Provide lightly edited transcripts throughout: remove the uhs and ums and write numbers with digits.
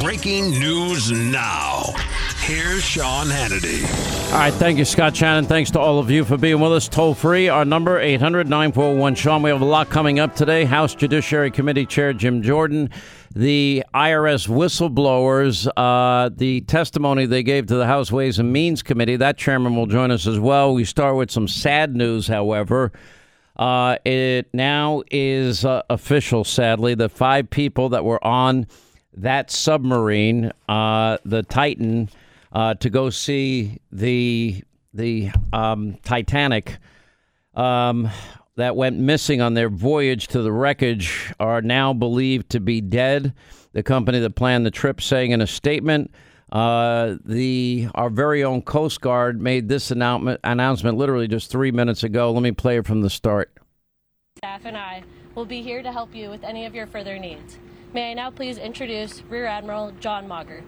Breaking news now. Here's Sean Hannity. All right, thank you, Scott Shannon. Thanks to all of you for being with us. Toll free, our number, 800-941-SEAN. We have a lot coming up today. House Judiciary Committee Chair Jim Jordan, the IRS whistleblowers, the testimony they gave to the House Ways and Means Committee. That chairman will join us as well. We start with some sad news, however. It now is official, sadly, the five people that were on that submarine, the Titan, to go see the Titanic that went missing on their voyage to the wreckage, are now believed to be dead. The company that planned the trip saying in a statement, our very own Coast Guard made this announcement literally just 3 minutes ago. Let me play it from the start. Staff and I will be here to help you with any of your further needs. May I now please introduce Rear Admiral John Mauger.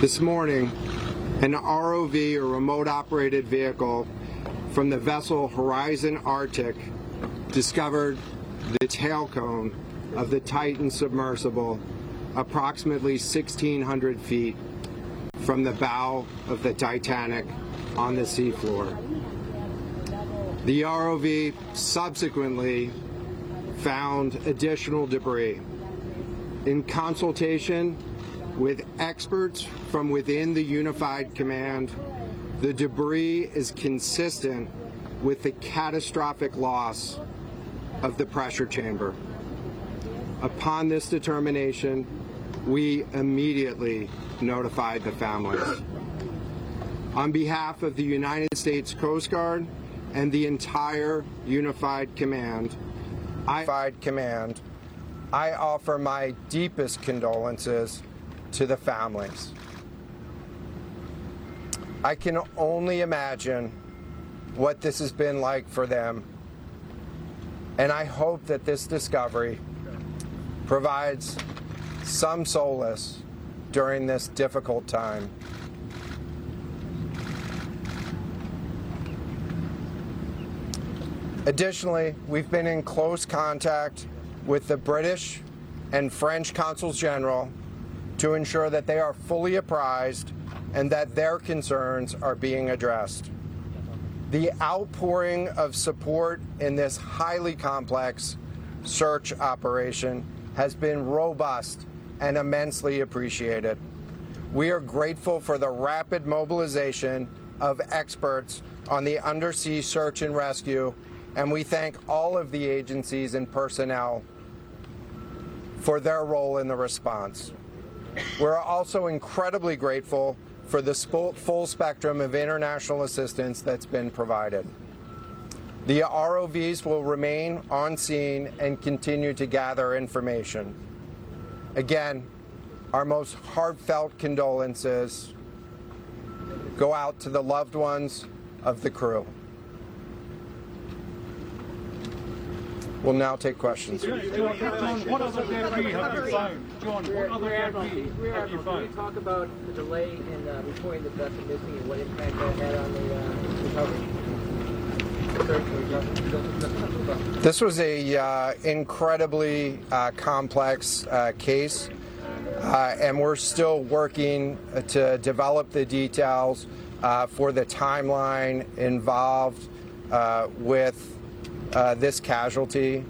This morning, an ROV, or remote-operated vehicle, from the vessel Horizon Arctic discovered the tail cone of the Titan submersible approximately 1,600 feet from the bow of the Titanic on the seafloor. The ROV subsequently found additional debris. In consultation with experts from within the Unified Command, the debris is consistent with the catastrophic loss of the pressure chamber. Upon this determination, we immediately notified the families. On behalf of the United States Coast Guard and the entire Unified Command, I offer my deepest condolences to the families. I can only imagine what this has been like for them, and I hope that this discovery provides some solace during this difficult time. Additionally, we've been in close contact with the British and French Consuls General to ensure that they are fully apprised and that their concerns are being addressed. The outpouring of support in this highly complex search operation has been robust and immensely appreciated. We are grateful for the rapid mobilization of experts on the undersea search and rescue, and we thank all of the agencies and personnel for their role in the response. We're also incredibly grateful for the full spectrum of international assistance that's been provided. The ROVs will remain on scene and continue to gather information. Again, our most heartfelt condolences go out to the loved ones of the crew. We'll now take questions. John, what other debris have you found? Can you talk about the delay in reporting the vessel missing and what impact that had on the recovery? This was a incredibly complex case, and we're still working to develop the details for the timeline involved with this casualty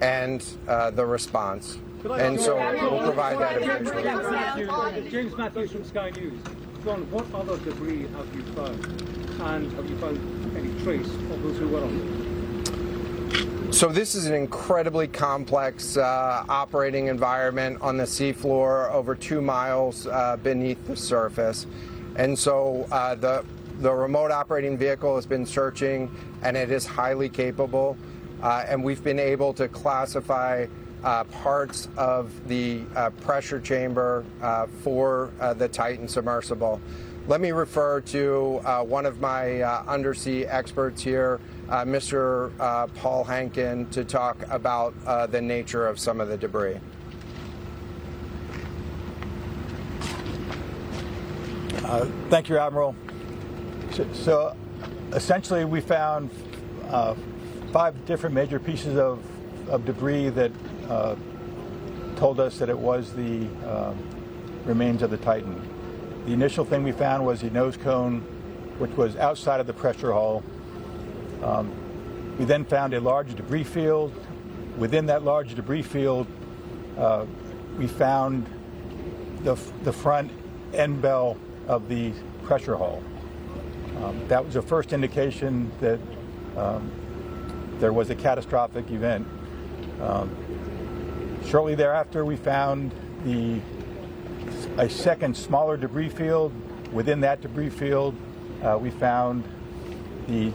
and the response. And so we'll provide that eventually. James Matthews from Sky News. John, what other debris have you found? And have you found any trace of those who were on it? So this is an incredibly complex operating environment on the seafloor, over 2 miles beneath the surface. And so the remote operating vehicle has been searching, and it is highly capable, and we've been able to classify parts of the pressure chamber for the Titan submersible. Let me refer to one of my undersea experts here, Mr. Paul Hankin, to talk about the nature of some of the debris. Thank you, Admiral. So essentially we found 5 different major pieces of debris that told us that it was the remains of the Titan. The initial thing we found was the nose cone, which was outside of the pressure hull. We then found a large debris field. Within that large debris field, we found the front end bell of the pressure hull. That was the first indication that there was a catastrophic event. Shortly thereafter, we found a second smaller debris field. Within that debris field, we found the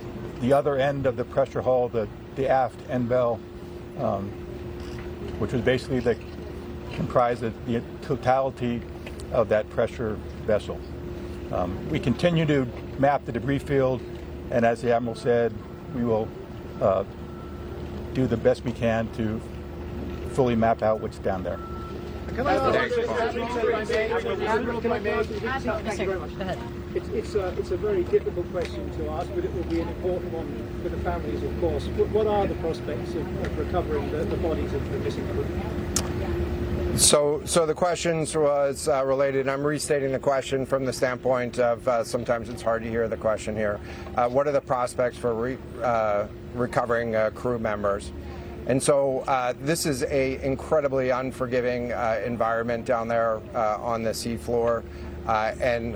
other end of the pressure hull, the aft end bell, which was basically comprised of the totality of that pressure vessel. We continue to map the debris field, and as the Admiral said, we will do the best we can to fully map out what's down there. It's a very difficult question to ask, but it will be an important one for the families, of course. What are the prospects of recovering the bodies of the missing crew? So the question was related. I'm restating the question from the standpoint of sometimes it's hard to hear the question here. What are the prospects for recovering crew members? And so this is an incredibly unforgiving environment down there on the seafloor. And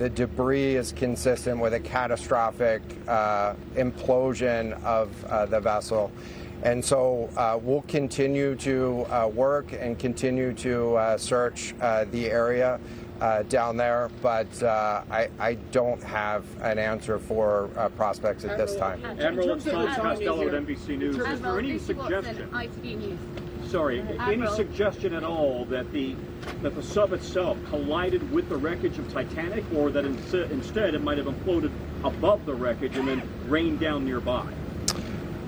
the debris is consistent with a catastrophic implosion of the vessel. And so we'll continue to work and continue to search the area down there, but I don't have an answer for prospects at this time. Admiral, it's Tom Costello at NBC News. Is there any suggestion? Sorry, any suggestion at all that the sub itself collided with the wreckage of Titanic, or that instead it might have imploded above the wreckage and then rained down nearby?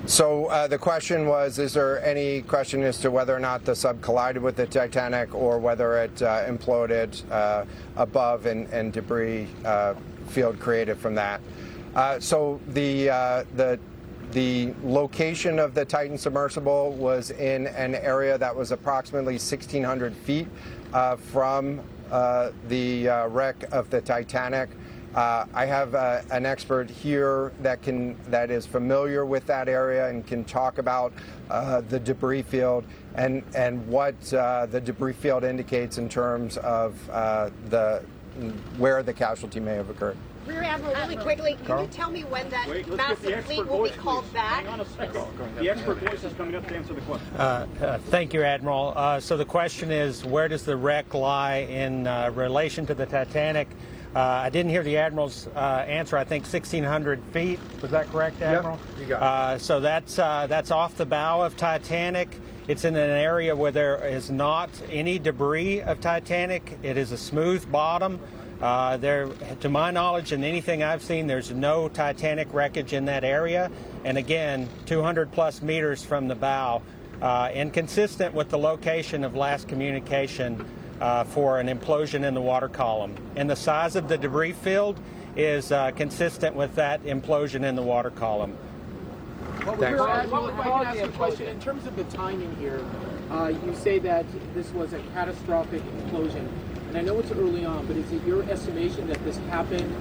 So the question was, is there any question as to whether or not the sub collided with the Titanic or whether it imploded above and debris field created from that? So the location of the Titan submersible was in an area that was approximately 1,600 feet from the wreck of the Titanic. I have an expert here that is familiar with that area and can talk about the debris field and what the debris field indicates in terms of where the casualty may have occurred. Rear Admiral, really quickly, can you tell me when that massive fleet will be called back? Hang on a second. The expert voice is coming up to answer the question. Thank you, Admiral. So the question is, where does the wreck lie in relation to the Titanic? I didn't hear the Admiral's answer. I think 1,600 feet. Was that correct, Admiral? Yep, you got it. So that's off the bow of Titanic. It's in an area where there is not any debris of Titanic. It is a smooth bottom. There, to my knowledge and anything I've seen, there's no Titanic wreckage in that area. And again, 200 plus meters from the bow, and consistent with the location of last communication. For an implosion in the water column. And the size of the debris field is consistent with that implosion in the water column. Well, if I can ask a question, in terms of the timing here, you say that this was a catastrophic implosion. And I know it's early on, but is it your estimation that this happened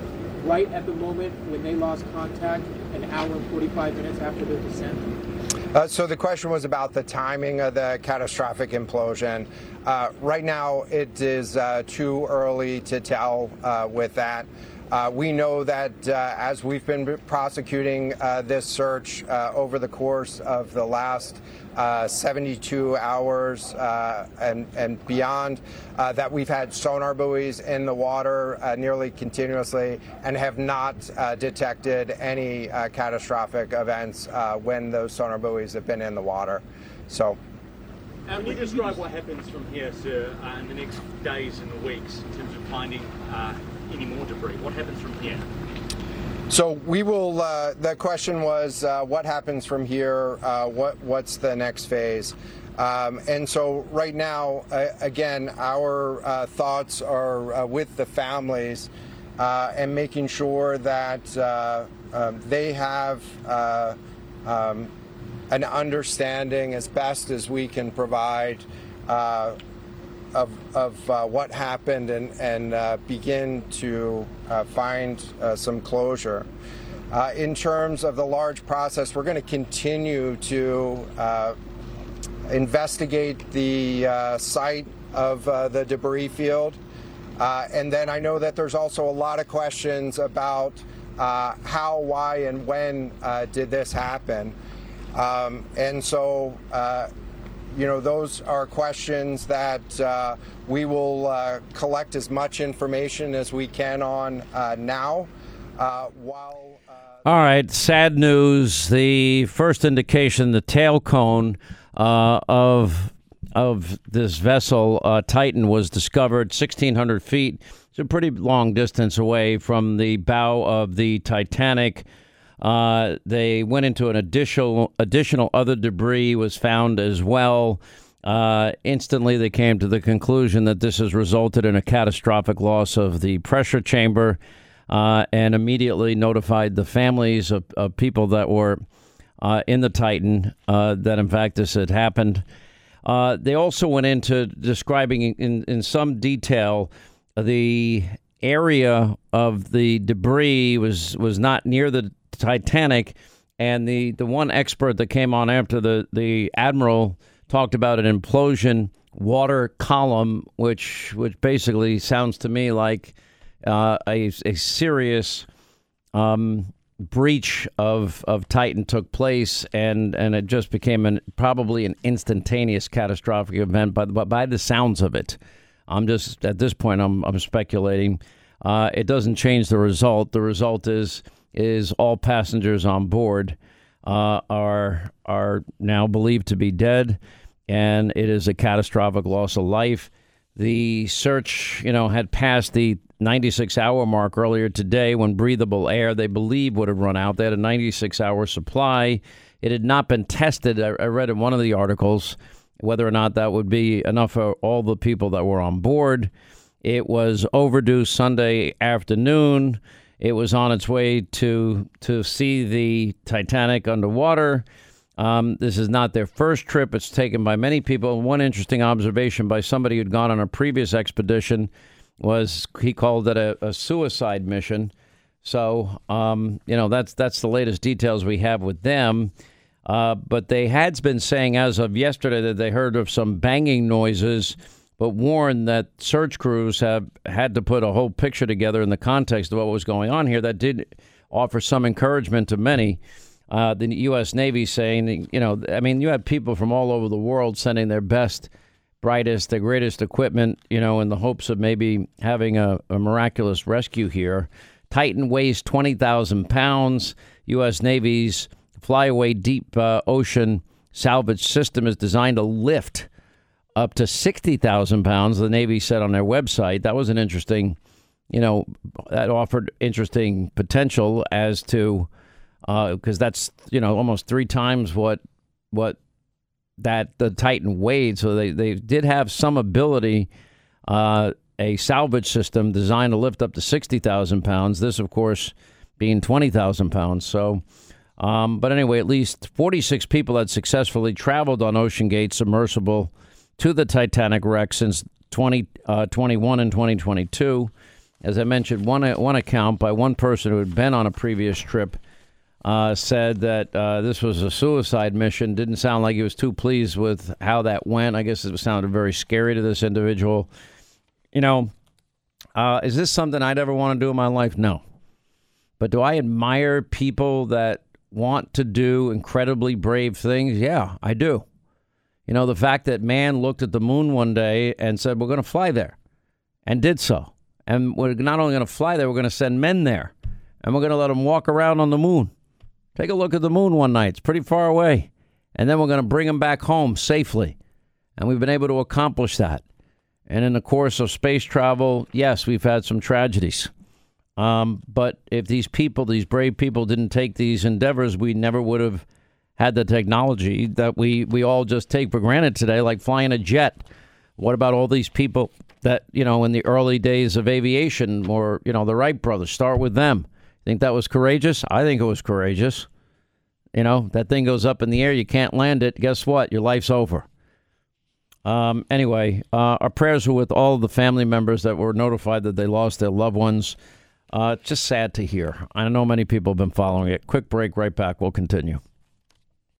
right at the moment when they lost contact, an hour and 45 minutes after their descent? So the question was about the timing of the catastrophic implosion. Right now, it is too early to tell with that. We know that as we've been prosecuting this search over the course of the last 72 hours and beyond, that we've had sonar buoys in the water nearly continuously and have not detected any catastrophic events when those sonar buoys have been in the water. So, can you describe what happens from here, sir, in the next days and weeks in terms of finding any more debris? What happens from here? So we will, the question was what happens from here, what's the next phase? And so right now, again, our thoughts are with the families and making sure that they have an understanding as best as we can provide of what happened and begin to find some closure. In terms of the large process, we're going to continue to investigate the site of the debris field. And then I know that there's also a lot of questions about how, why, and when did this happen. And so, you know, those are questions that we will collect as much information as we can on now. All right, sad news. The first indication, the tail cone of this vessel, Titan, was discovered 1,600 feet. It's a pretty long distance away from the bow of the Titanic. They went into an additional other debris was found as well. Instantly, they came to the conclusion that this has resulted in a catastrophic loss of the pressure chamber, and immediately notified the families of people that were in the Titan that, in fact, this had happened. They also went into describing in some detail the area of the debris was not near the Titanic, and the one expert that came on after the admiral talked about an implosion water column, which basically sounds to me like a serious breach of Titan took place, and it just became probably an instantaneous catastrophic event by the sounds of it. I'm just, at this point, I'm speculating. It doesn't change the result. The result is all passengers on board are now believed to be dead, and it is a catastrophic loss of life. The search, you know, had passed the 96-hour mark earlier today when breathable air, they believe, would have run out. They had a 96-hour supply. It had not been tested. I read in one of the articles whether or not that would be enough for all the people that were on board. It was overdue Sunday afternoon. It was on its way to see the Titanic underwater. This is not their first trip. It's taken by many people. One interesting observation by somebody who'd gone on a previous expedition was he called it a suicide mission. So, you know, that's the latest details we have with them. But they had been saying as of yesterday that they heard of some banging noises, but warned that search crews have had to put a whole picture together in the context of what was going on here. That did offer some encouragement to many. The U.S. Navy saying, you know, I mean, you had people from all over the world sending their best, brightest, the greatest equipment, you know, in the hopes of maybe having a miraculous rescue here. Titan weighs 20,000 pounds. U.S. Navy's flyaway deep ocean salvage system is designed to lift up to 60,000 pounds, the Navy said on their website. That was an interesting, you know, that offered interesting potential as to, because that's, you know, almost three times what that the Titan weighed. So they did have some ability, a salvage system designed to lift up to 60,000 pounds. This, of course, being 20,000 pounds. So, but anyway, at least 46 people had successfully traveled on OceanGate submersible to the Titanic wreck since 2021 and 2022. As I mentioned, one account by one person who had been on a previous trip said that this was a suicide mission. Didn't sound like he was too pleased with how that went. I guess it sounded very scary to this individual. You know, is this something I'd ever want to do in my life? No. But do I admire people that want to do incredibly brave things? Yeah, I do. You know, the fact that man looked at the moon one day and said, we're going to fly there, and did so. And we're not only going to fly there, we're going to send men there, and we're going to let them walk around on the moon. Take a look at the moon one night. It's pretty far away. And then we're going to bring them back home safely. And we've been able to accomplish that. And in the course of space travel, yes, we've had some tragedies. But if these people, these brave people, didn't take these endeavors, we never would have had the technology that we all just take for granted today, like flying a jet. What about all these people that, you know, in the early days of aviation, or, you know, the Wright brothers, start with them. Think that was courageous? I think it was courageous. You know, that thing goes up in the air. You can't land it. Guess what? Your life's over. Anyway, our prayers were with all of the family members that were notified that they lost their loved ones. Just sad to hear. I know many people have been following it. Quick break, right back. We'll continue.